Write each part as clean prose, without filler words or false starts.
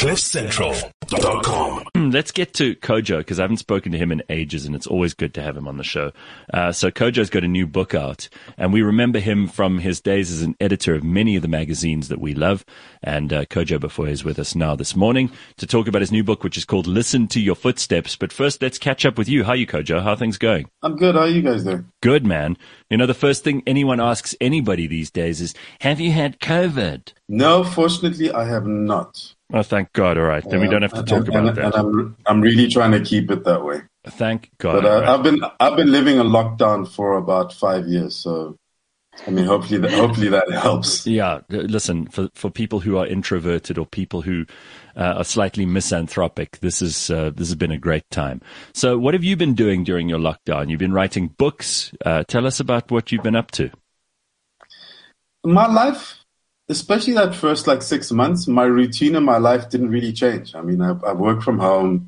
CliffCentral.com. Let's get to Kojo, because I haven't spoken to him in ages, and it's always good to have him on the show. So Kojo's got a new book out, and we remember him from his days as an editor of many of the magazines that we love. And Kojo Baffoe is with us now this morning to talk about his new book, which is called Listen to Your Footsteps. But first, let's catch up with you. How are you, Kojo? How are things going? I'm good. How are you guys doing? Good, man. You know, the first thing anyone asks anybody these days is, have you had COVID? No, fortunately, I have not. Oh, thank God. All right. Then we don't have to talk about that. And I'm really trying to keep it that way. Thank God. But right. I've been living in lockdown for about 5 years, so I mean, hopefully that helps. Yeah. Listen, for people who are introverted or people who are slightly misanthropic, this has been a great time. So what have you been doing during your lockdown? You've been writing books. Tell us about what you've been up to. My life, especially that first 6 months, my routine in my life didn't really change. I mean, I work from home.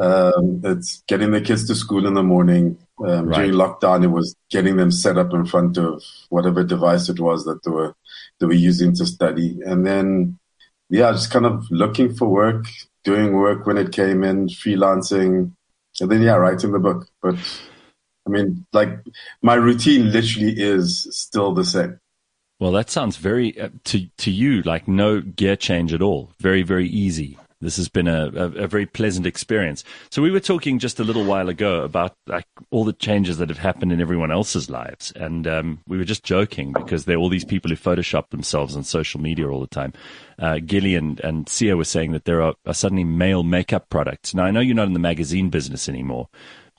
Mm-hmm. It's getting the kids to school in the morning. Right. During lockdown, it was getting them set up in front of whatever device it was that they were using to study. And then, just kind of looking for work, doing work when it came in, freelancing, and then, writing the book. But, I mean, my routine literally is still the same. Well, that sounds very, to you, like no gear change at all. Very, very easy. This has been a very pleasant experience. So we were talking just a little while ago about all the changes that have happened in everyone else's lives. And we were just joking because there are all these people who Photoshop themselves on social media all the time. Gilly and Sia were saying that there are suddenly male makeup products. Now, I know you're not in the magazine business anymore,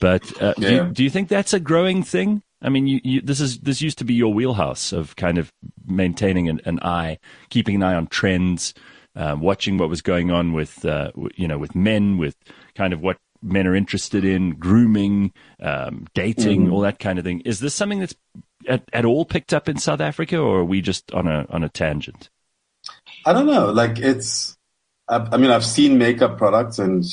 but do you think that's a growing thing? I mean, this used to be your wheelhouse of kind of maintaining an eye, keeping an eye on trends, watching what was going on with with men, with kind of what men are interested in, grooming, dating, all that kind of thing. Is this something that's at all picked up in South Africa, or are we just on a tangent? I don't know. I've seen makeup products, and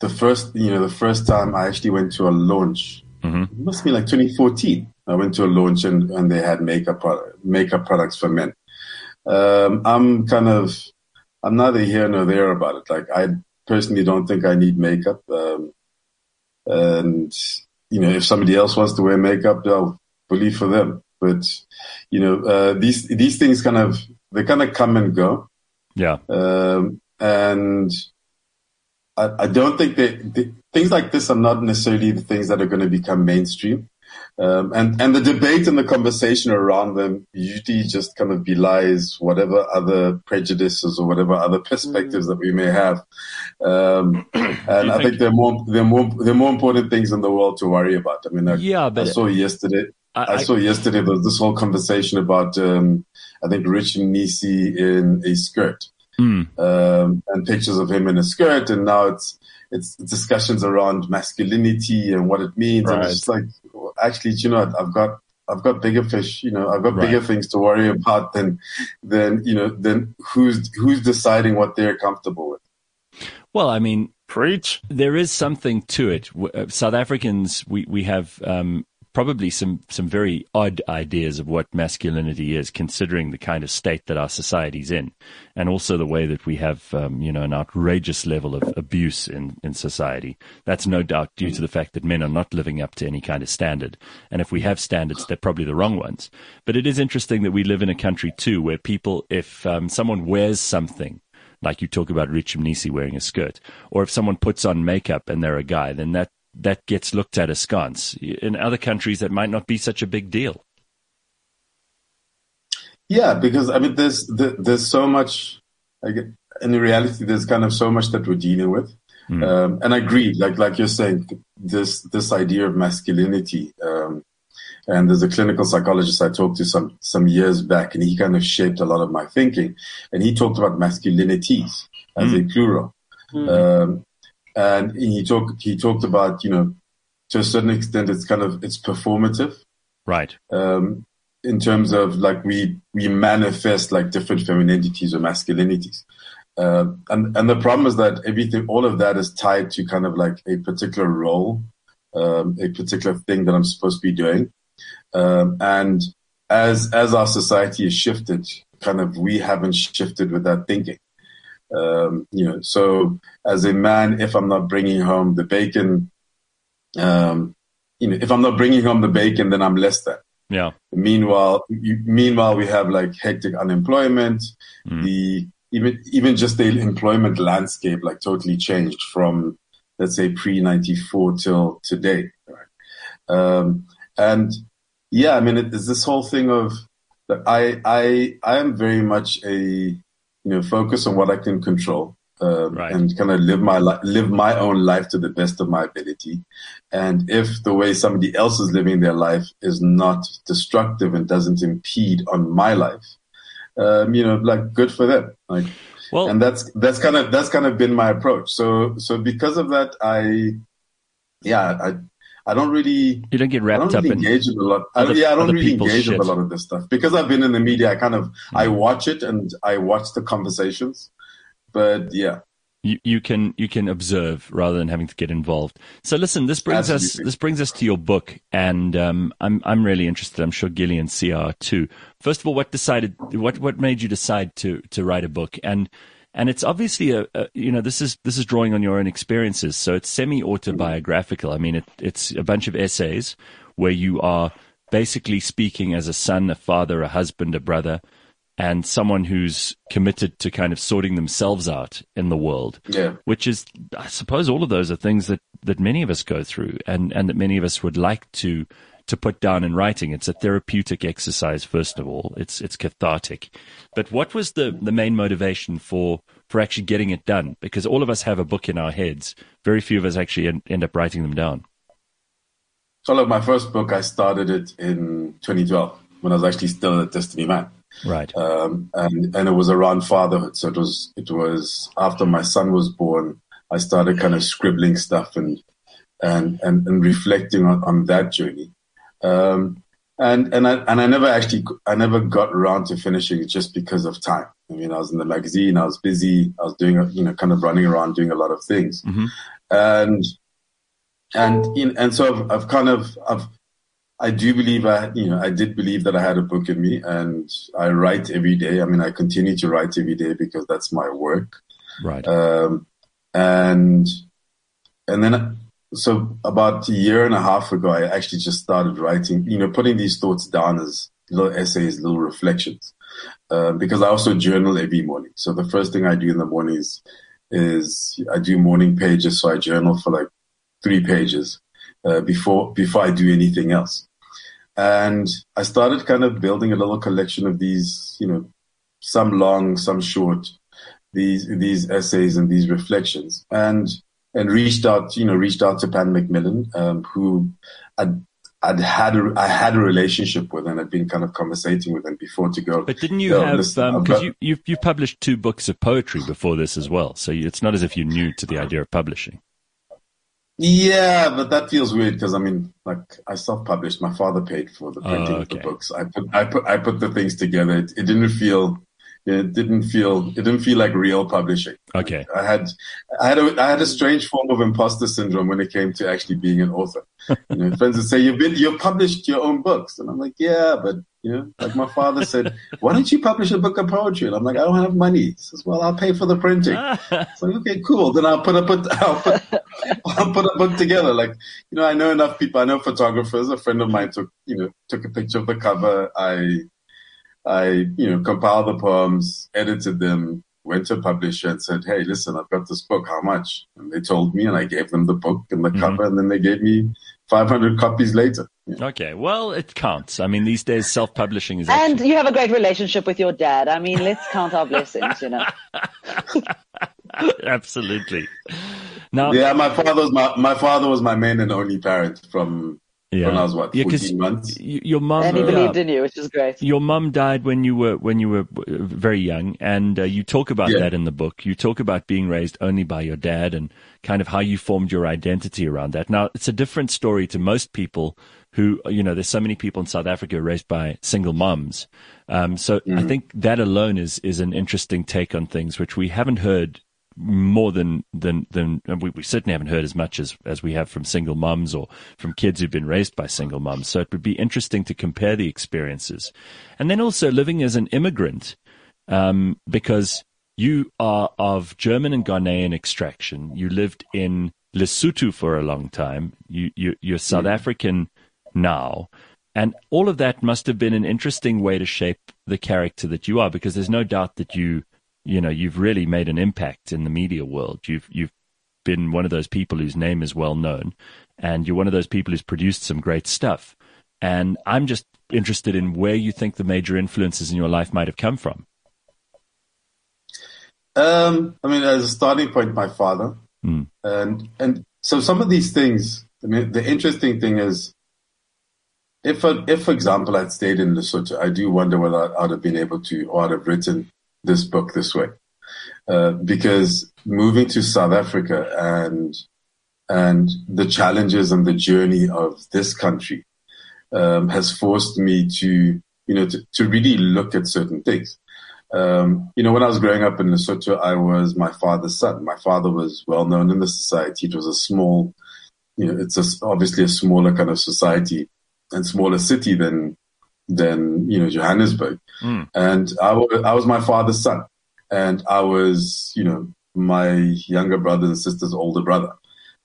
the first time I actually went to a launch. Mm-hmm. It must be 2014. I went to a launch and they had makeup products for men. I'm neither here nor there about it. I personally don't think I need makeup. If somebody else wants to wear makeup, I'll believe for them. But, these things they come and go. Yeah. And I don't think things like this are not necessarily the things that are going to become mainstream. And the debate and the conversation around them usually just kind of belies whatever other prejudices or whatever other perspectives that we may have. And I think there are more important things in the world to worry about. I mean, I saw yesterday this whole conversation about, I think Rich Nisi in a skirt. And pictures of him in a skirt, and now it's discussions around masculinity and what it means. Right. And it's actually, I've got bigger fish. I've got bigger things to worry about than who's deciding what they're comfortable with. Well, I mean, preach. There is something to it. South Africans, we have probably some very odd ideas of what masculinity is, considering the kind of state that our society's in, and also the way that we have, an outrageous level of abuse in society. That's no doubt due to the fact that men are not living up to any kind of standard. And if we have standards, they're probably the wrong ones. But it is interesting that we live in a country too, where people, if someone wears something, like you talk about Richard Nisi wearing a skirt, or if someone puts on makeup and they're a guy, then that gets looked at askance. In other countries, that might not be such a big deal. Yeah, because I mean, there's so much. In reality, there's kind of so much that we're dealing with, and I agree. Like you're saying, this idea of masculinity, and there's a clinical psychologist I talked to some years back, and he kind of shaped a lot of my thinking. And he talked about masculinities as a plural. And he talked about, to a certain extent, it's performative. Right. In terms of we manifest different femininities or masculinities. And the problem is that all of that is tied to a particular role, a particular thing that I'm supposed to be doing. And as our society has shifted, we haven't shifted with that thinking. So as a man, if I'm not bringing home the bacon, if I'm not bringing home the bacon, then I'm less than. Yeah. Meanwhile, we have like hectic unemployment. Mm. Even just the employment landscape like totally changed from, let's say, pre-94 till today. Right? It's this whole thing of that I am very much focus on what I can control, and kind of live my own life to the best of my ability. And if the way somebody else is living their life is not destructive and doesn't impede on my life, good for them. And that's kind of been my approach. So because of that, I don't really. You don't get wrapped up in a lot. I don't really engage with a lot of this stuff because I've been in the media. I kind of I watch it and I watch the conversations, but yeah, you can observe rather than having to get involved. So listen, this brings us to your book, and I'm really interested. I'm sure Gilly and CR are too. First of all, what made you decide to write a book? And it's obviously this is drawing on your own experiences, so it's semi-autobiographical. I mean, it's a bunch of essays where you are basically speaking as a son, a father, a husband, a brother, and someone who's committed to kind of sorting themselves out in the world. Yeah. Which is, I suppose, all of those are things that many of us go through, and that many of us would like to put down in writing. It's a therapeutic exercise, first of all. It's cathartic. But what was the main motivation for actually getting it done? Because all of us have a book in our heads. Very few of us actually end up writing them down. So look, my first book, I started it in 2012 when I was actually still at Destiny Man. Right. And it was around fatherhood. So it was after my son was born, I started kind of scribbling stuff and reflecting on that journey. I never got around to finishing it just because of time. I mean, I was in the magazine, I was busy, I was doing, kind of running around doing a lot of things. Mm-hmm. I did believe that I had a book in me, and I write every day. I mean, I continue to write every day because that's my work. Right. So about a year and a half ago, I actually just started writing, putting these thoughts down as little essays, little reflections, because I also journal every morning. So the first thing I do in the morning is I do morning pages. So I journal for like 3 pages before I do anything else. And I started kind of building a little collection of these, some long, some short, these essays and these reflections. And reached out to Pan Macmillan, who I had a relationship with and I'd been kind of conversating with him before to go. But didn't you you published 2 books of poetry before this as well. So it's not as if you're new to the idea of publishing. Yeah, but that feels weird because I self-published. My father paid for the printing of the books. I put the things together. It didn't feel like real publishing. Okay. I had a strange form of imposter syndrome when it came to actually being an author. Friends would say, you've published your own books. And I'm like, yeah, but like my father said, why don't you publish a book of poetry? And I'm like, I don't have money. He says, well, I'll pay for the printing. It's like, okay, cool. Then I'll put a book together. Like, I know enough people. I know photographers. A friend of mine took a picture of the cover. I compiled the poems, edited them, went to a publisher and said, hey, listen, I've got this book. How much? And they told me, and I gave them the book and the cover, and then they gave me 500 copies later. Yeah. Okay. Well, it counts. I mean, these days, self-publishing is actually... And you have a great relationship with your dad. I mean, let's count our blessings, Absolutely. Now, yeah, my father was my main and only parent from... Yeah. When I was 14 months. Your mum, and he believed in you, which is great. Your mum died when you were very young, and you talk about that in the book. You talk about being raised only by your dad and kind of how you formed your identity around that. Now, it's a different story to most people who, there's so many people in South Africa raised by single mums. I think that alone is an interesting take on things, which we haven't heard more than we certainly haven't heard as much as we have from single mums or from kids who've been raised by single mums. So it would be interesting to compare the experiences. And then also living as an immigrant, because You are of German and Ghanaian extraction. You lived in Lesotho for a long time. You're South African now. And all of that must have been an interesting way to shape the character that you are, because there's no doubt that you've really made an impact in the media world. You've been one of those people whose name is well known, and you're one of those people who's produced some great stuff. And I'm just interested in where you think the major influences in your life might have come from. As a starting point, my father. Mm. And so some of these things, the interesting thing is, if for example, I'd stayed in Lesotho, I do wonder whether I'd have been able to, or I'd have written this book this way. Because moving to South Africa and the challenges and the journey of this country has forced me to really look at certain things. When I was growing up in Lesotho, I was my father's son. My father was well known in the society. It was a small, obviously a smaller kind of society and smaller city than Johannesburg. Mm. And I was my father's son, and I was, my younger brother and sister's older brother.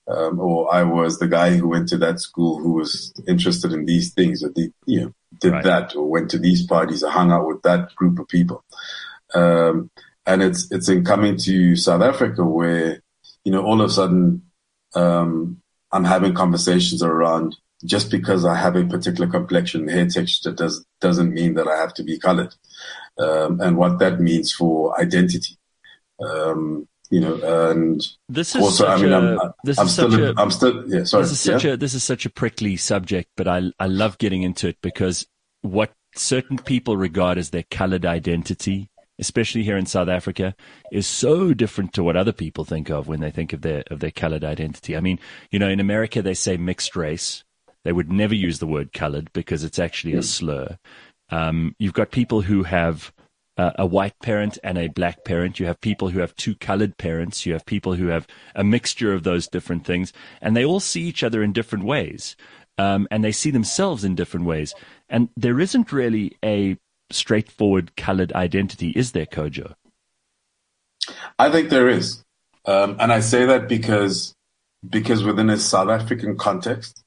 Or I was the guy who went to that school who was interested in these things, or that, or went to these parties, or hung out with that group of people. And it's in coming to South Africa where, all of a sudden, I'm having conversations around, just because I have a particular complexion and hair texture doesn't mean that I have to be colored. And what that means for identity. This is such a prickly subject, but I love getting into it, because what certain people regard as their colored identity, especially here in South Africa, is so different to what other people think of when they think of their colored identity. I mean, in America they say mixed race. They would never use the word colored because it's actually a slur. You've got people who have a white parent and a black parent. You have people who have two colored parents. You have people who have a mixture of those different things. And they all see each other in different ways. And they see themselves in different ways. And there isn't really a straightforward colored identity, is there, Kojo? I think there is. And I say that because within a South African context,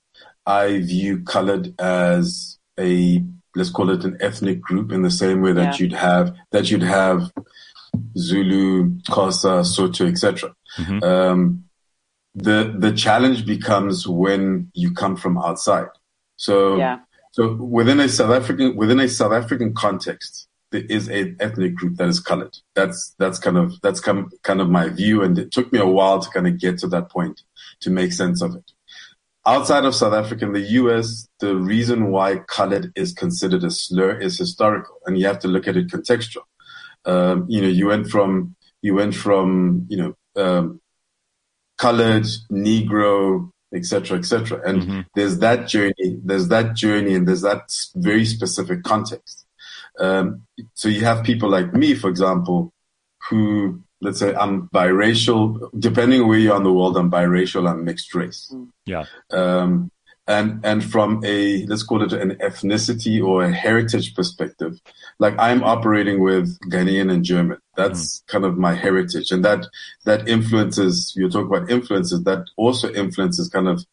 I view colored as let's call it an ethnic group, in the same way that you'd have Zulu, Xhosa, Sotho, etc. Mm-hmm. The challenge becomes when you come from outside. So within a South African context, there is an ethnic group that is colored. That's kind of my view, and it took me a while to kind of get to that point to make sense of it. Outside of South Africa, in the US, the reason why colored is considered a slur is historical, and you have to look at it contextual. You went from colored, Negro, et cetera, and there's that journey, and there's that very specific context. So you have people like me, for example, who, let's say I'm biracial, depending on where you are in the world, I'm biracial, I'm mixed race. Yeah. And from a, let's call it an ethnicity or a heritage perspective, like I'm operating with Ghanaian and German. That's kind of my heritage. And that influences, you talk about influences, that also influences kind of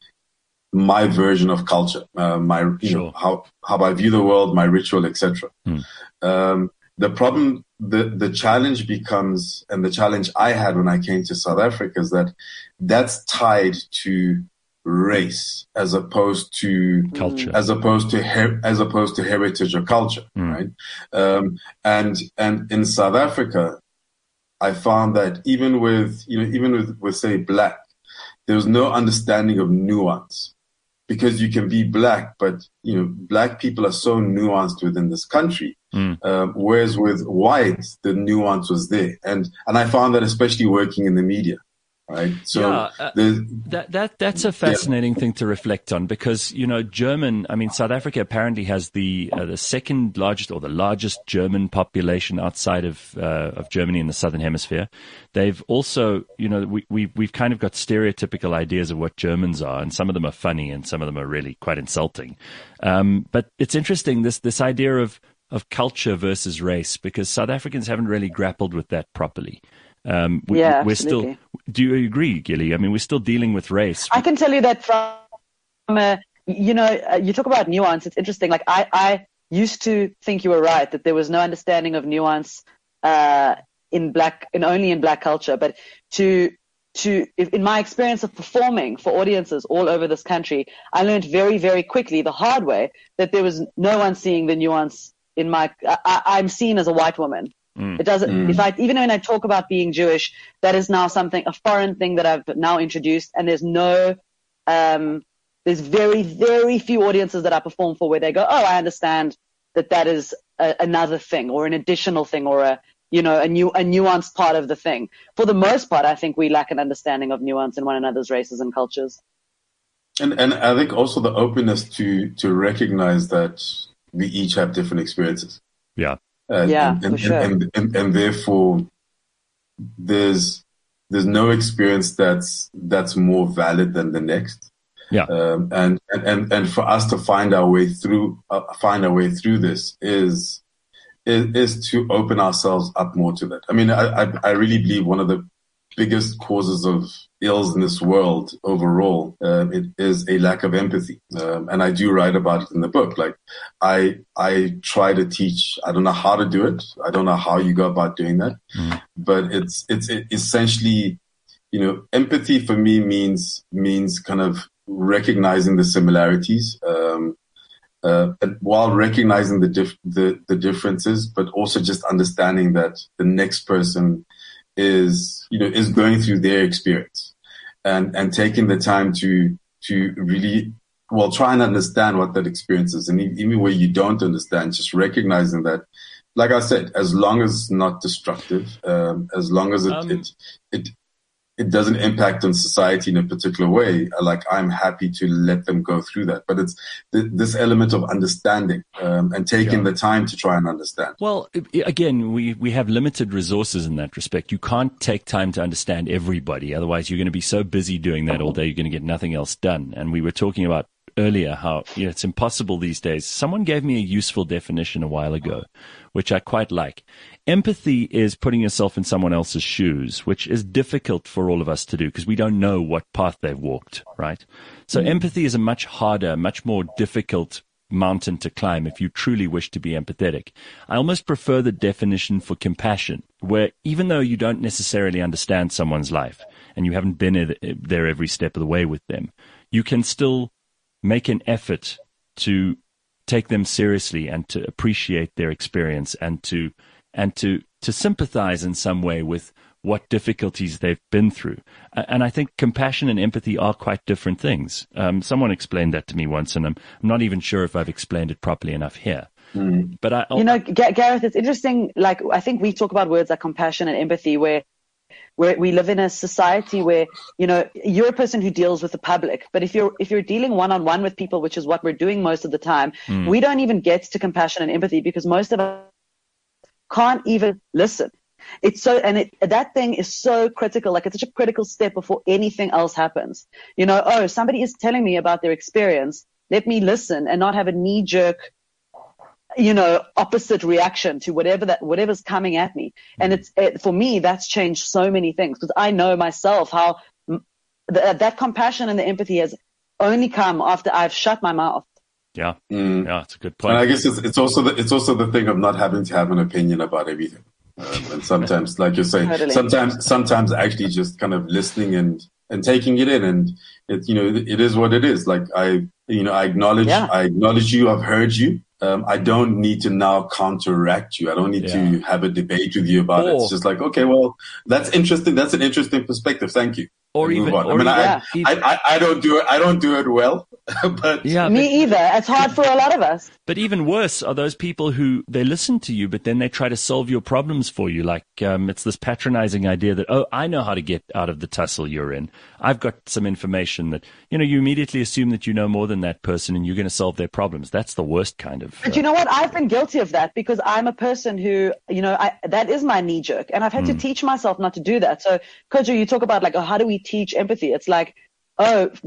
my version of culture, how I view the world, my ritual, etc. The problem, the challenge becomes, and the challenge I had when I came to South Africa is that's tied to race as opposed to culture, as opposed to heritage or culture, right? And in South Africa, I found that even with say black, there was no understanding of nuance, because you can be black, but black people are so nuanced within this country. Whereas with whites, the nuance was there, and I found that especially working in the media, right? So that's a fascinating thing to reflect on, because German. I mean, South Africa apparently has the second largest or the largest German population outside of Germany in the Southern Hemisphere. They've also, we've kind of got stereotypical ideas of what Germans are, and some of them are funny, and some of them are really quite insulting. But it's interesting this idea of of culture versus race, because South Africans haven't really grappled with that properly. We're still. Do you agree, Gilly? I mean, we're still dealing with race. I can tell you that from you talk about nuance. It's interesting. Like I used to think you were right that there was no understanding of nuance in black culture, but in my experience of performing for audiences all over this country, I learned very, very quickly the hard way that there was no one seeing the nuance in my, I'm seen as a white woman. It doesn't, even when I talk about being Jewish, that is now a foreign thing that I've now introduced. And there's there's very, very few audiences that I perform for where they go, I understand that is another thing or an additional thing or a nuanced part of the thing. For the most part, I think we lack an understanding of nuance in one another's races and cultures. And I think also the openness to recognize that we each have different experiences. Yeah. For sure. And therefore, there's no experience that's more valid than the next. Yeah. And for us to find our way through this is to open ourselves up more to that. I mean, I really believe one of the biggest causes of ills in this world overall it is a lack of empathy. And I do write about it in the book. Like I try to teach, I don't know how to do it. I don't know how you go about doing that, but it's essentially, empathy for me means kind of recognizing the similarities, while recognizing the differences, but also just understanding that the next person is going through their experience, and taking the time to really try and understand what that experience is, and even where you don't understand, just recognizing that. Like I said, as long as it's not destructive, as long as it doesn't impact on society in a particular way. Like I'm happy to let them go through that, but it's this element of understanding and taking the time to try and understand. Well, again, we have limited resources in that respect. You can't take time to understand everybody. Otherwise, you're going to be so busy doing that all day, you're going to get nothing else done. And we were talking about earlier how it's impossible these days. Someone gave me a useful definition a while ago, which I quite like. Empathy is putting yourself in someone else's shoes, which is difficult for all of us to do because we don't know what path they've walked, right? So empathy is a much harder, much more difficult mountain to climb if you truly wish to be empathetic. I almost prefer the definition for compassion, where even though you don't necessarily understand someone's life and you haven't been there every step of the way with them, you can still make an effort to take them seriously and to appreciate their experience and to sympathize in some way with what difficulties they've been through. And I think compassion and empathy are quite different things. Someone explained that to me once, and I'm not even sure if I've explained it properly enough here. But Gareth, it's interesting. Like, I think we talk about words like compassion and empathy where we live in a society where, you're a person who deals with the public, but if you're dealing one-on-one with people, which is what we're doing most of the time, we don't even get to compassion and empathy because most of us can't even listen. It's so, and that thing is so critical. Like, it's such a critical step before anything else happens. Somebody is telling me about their experience. Let me listen and not have a knee-jerk, opposite reaction to whatever's coming at me. And for me, that's changed so many things because I know myself how that compassion and the empathy has only come after I've shut my mouth. Yeah, yeah, it's a good point. And I guess it's also the thing of not having to have an opinion about everything, and sometimes, like you're saying, totally. sometimes actually just kind of listening and taking it in, and it is what it is. Like I acknowledge, you, I've heard you. I don't need to now counteract you. I don't need to have a debate with you about it. It's just like, okay, well, that's interesting. That's an interesting perspective. Thank you. Or and even, I don't do it well. But me either. It's hard for a lot of us. But even worse are those people who they listen to you, but then they try to solve your problems for you. Like it's this patronizing idea that, I know how to get out of the tussle you're in. I've got some information that, you immediately assume that you know more than that person and you're going to solve their problems. That's the worst kind of. But you know what? I've been guilty of that because I'm a person who, that is my knee jerk, and I've had to teach myself not to do that. So Kojo, you talk about like, how do we teach empathy? It's like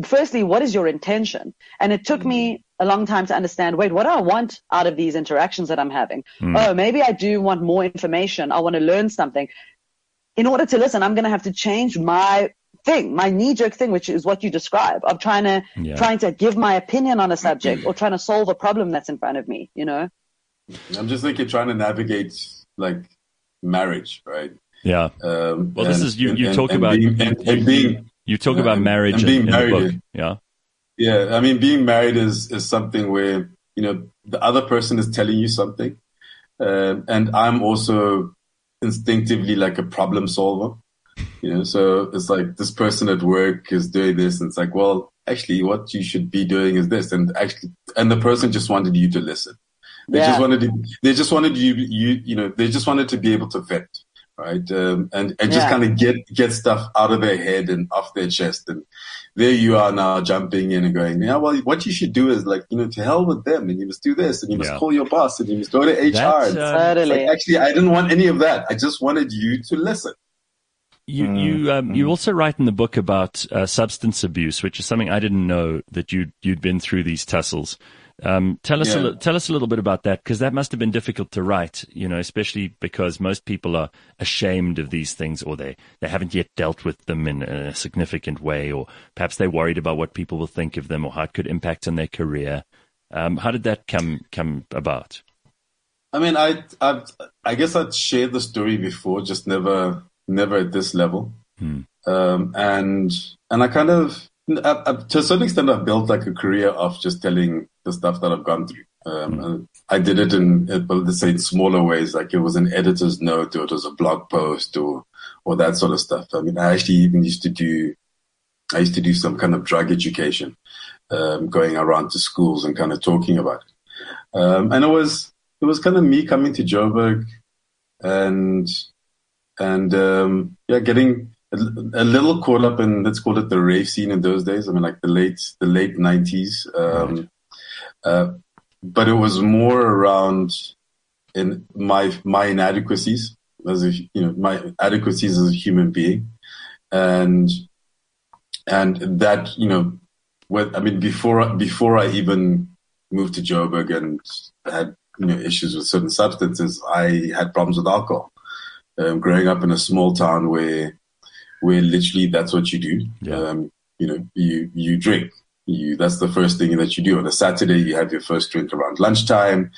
firstly, what is your intention? And it took me a long time to understand, wait, what do I want out of these interactions that I'm having? Oh, maybe I do want more information. I want to learn something. In order to listen, I'm going to have to change my thing, my knee-jerk thing, which is what you describe, of trying to give my opinion on a subject or trying to solve a problem that's in front of me, you know? I'm just thinking, trying to navigate, like, marriage, right? Yeah. Well, this is, you talk about... You talk about marriage and being married, in the book. Yeah. I mean, being married is something where, you know, the other person is telling you something. And I'm also instinctively like a problem solver, you know, so it's like this person at work is doing this. And it's like, well, actually what you should be doing is this. And the person just wanted you to listen. They just wanted to be able to vet. Right. And just kind of get stuff out of their head and off their chest. And there you are now jumping in and going, yeah, well, what you should do is, like, you know, to hell with them. And you must do this. And you must call your boss. And you must go to HR. Totally. Like, actually, I didn't want any of that. I just wanted you to listen. You also write in the book about substance abuse, which is something I didn't know that you'd been through these tussles. Tell us a little bit about that, because that must have been difficult to write, you know, especially because most people are ashamed of these things, or they haven't yet dealt with them in a significant way, or perhaps they're worried about what people will think of them or how it could impact on their career. How did that come about? I mean, I guess I'd shared the story before, just never at this level. And I kind of, to a certain extent, I've built like a career of just telling the stuff that I've gone through. I did it in smaller ways, like it was an editor's note, or it was a blog post, or that sort of stuff. I mean, I actually even used to do some kind of drug education, going around to schools and kind of talking about it. And it was kind of me coming to Joburg and getting a little caught up in, let's call it, the rave scene in those days. I mean, like the late 90s. Right. But it was more around in my inadequacies my adequacies as a human being. And that, you know, before I even moved to Joburg and had, you know, issues with certain substances, I had problems with alcohol. Growing up in a small town where literally that's what you do. Yeah. You know, you drink. That's the first thing that you do. On a Saturday, you have your first drink around lunchtime,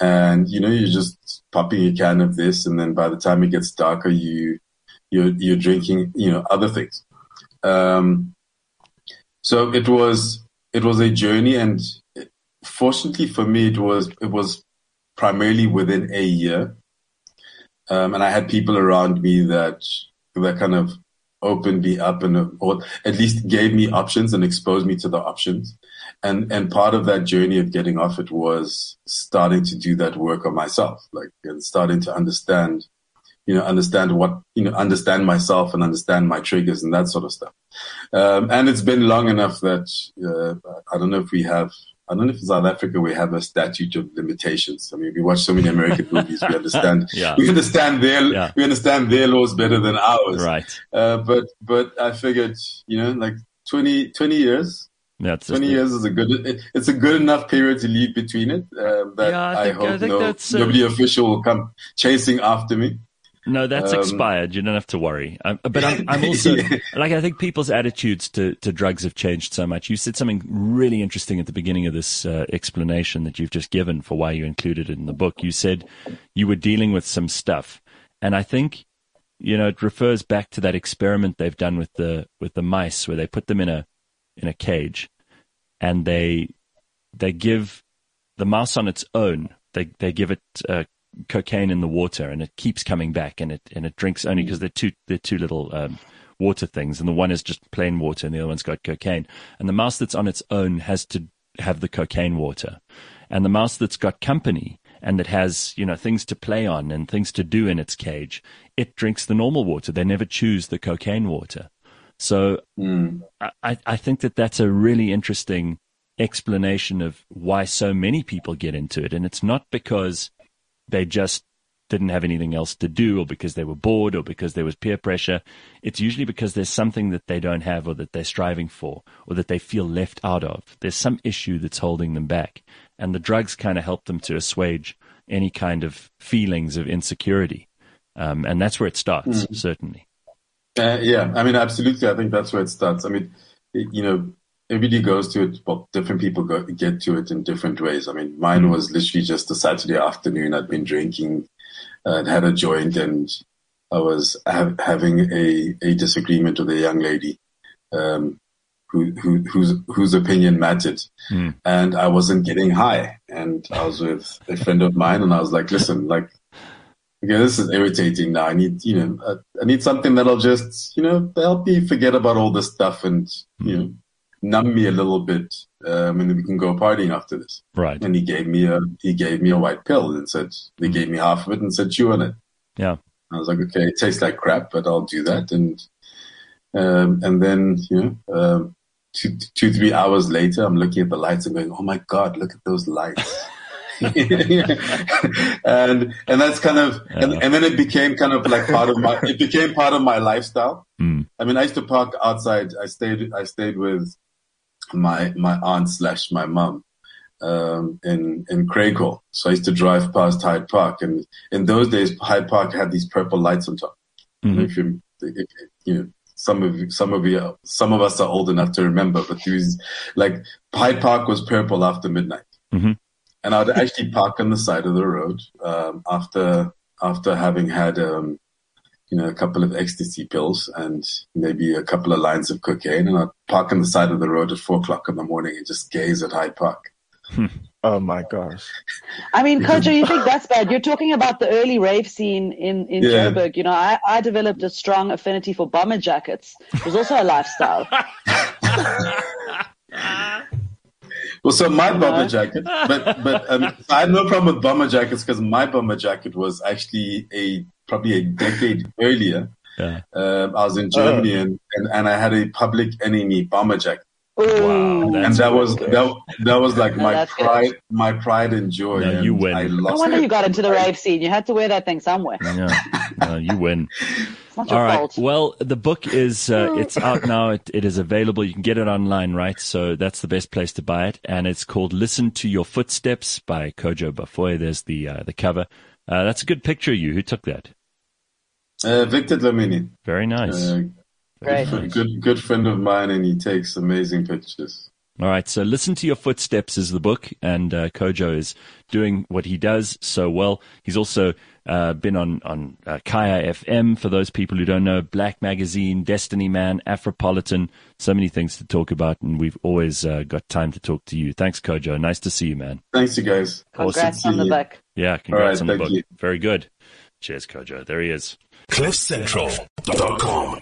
and, you know, you're just popping a can of this, and then by the time it gets darker, you're drinking, you know, other things. So it was a journey, and fortunately for me, it was primarily within a year, and I had people around me that kind of opened me up, and or at least gave me options and exposed me to the options. And part of that journey of getting off it was starting to do that work on myself, like, and starting to understand myself and understand my triggers and that sort of stuff. And it's been long enough that, I don't know if in South Africa we have a statute of limitations. I mean, we watch so many American movies. We understand. We understand their laws better than ours. Right. But I figured, you know, like 20 years. That's 20 years is it's a good enough period to leave between it. Nobody official will come chasing after me. No, that's expired. You don't have to worry. But I'm also like, I think people's attitudes to drugs have changed so much. You said something really interesting at the beginning of this explanation that you've just given for why you included it in the book. You said you were dealing with some stuff, and I think, you know, it refers back to that experiment they've done with the mice, where they put them in a cage, and they give the mouse on its own. They give it cocaine in the water, and it keeps coming back, and it drinks only because they're two little water things, and the one is just plain water and the other one's got cocaine, and the mouse that's on its own has to have the cocaine water, and the mouse that's got company and that has, you know, things to play on and things to do in its cage, it drinks the normal water. They never choose the cocaine water. So I think that's a really interesting explanation of why so many people get into it, and it's not because they just didn't have anything else to do, or because they were bored, or because there was peer pressure. It's usually because there's something that they don't have, or that they're striving for, or that they feel left out of. There's some issue that's holding them back. And the drugs kind of help them to assuage any kind of feelings of insecurity. And that's where it starts, certainly. Yeah, I mean, absolutely. I think that's where it starts. I mean, everybody goes to it, but different people get to it in different ways. I mean, mine was literally just a Saturday afternoon. I'd been drinking and had a joint, and I was having a disagreement with a young lady whose opinion mattered. And I wasn't getting high. And I was with a friend of mine, and I was like, listen, okay, this is irritating now. I need, I need something that'll just, help me forget about all this stuff and, numb me a little bit. And then we can go partying after this. Right. And he gave me a white pill and said, they gave me half of it and said, chew on it. Yeah. I was like, okay, it tastes like crap, but I'll do that. And then, 2-3 hours later, I'm looking at the lights and going, oh my God, look at those lights. and that's kind of, and then it became kind of like part of my lifestyle. I mean, I used to park outside. I stayed with my aunt / my mum, in Craighall. So I used to drive past Hyde Park, and in those days, Hyde Park had these purple lights on top. If some of us are old enough to remember, but these, like, Hyde Park was purple after midnight. And I'd actually park on the side of the road after having had a couple of ecstasy pills and maybe a couple of lines of cocaine, and I'd park on the side of the road at 4:00 in the morning and just gaze at Hyde Park. Oh my gosh! I mean, Kojo, you think that's bad? You're talking about the early rave scene in Joburg. I developed a strong affinity for bomber jackets. It was also a lifestyle. Well, so my bomber jacket, but I had no problem with bomber jackets because my bomber jacket was actually probably a decade earlier. Yeah. I was in Germany and I had a Public Enemy bomber jacket. Wow, and that was like my pride, good. My pride and joy. No, and you win. No wonder you got into the rave scene. You had to wear that thing somewhere. Yeah. No, you win. It's not your fault. Well, the book is it's out now. It is available. You can get it online, right? So that's the best place to buy it. And it's called "Listen to Your Footsteps" by Kojo Baffoe. There's the cover. That's a good picture of you. Who took that? Victor Dlamini. Very nice. Good friend of mine, and he takes amazing pictures. All right, so Listen to Your Footsteps is the book, and Kojo is doing what he does so well. He's also been on Kaya FM, for those people who don't know, Black Magazine, Destiny Man, Afropolitan, so many things to talk about, and we've always got time to talk to you. Thanks, Kojo. Nice to see you, man. Thanks, you guys. Congrats on the book. Yeah, congrats on the book. Very good. Cheers, Kojo. There he is. CliffCentral.com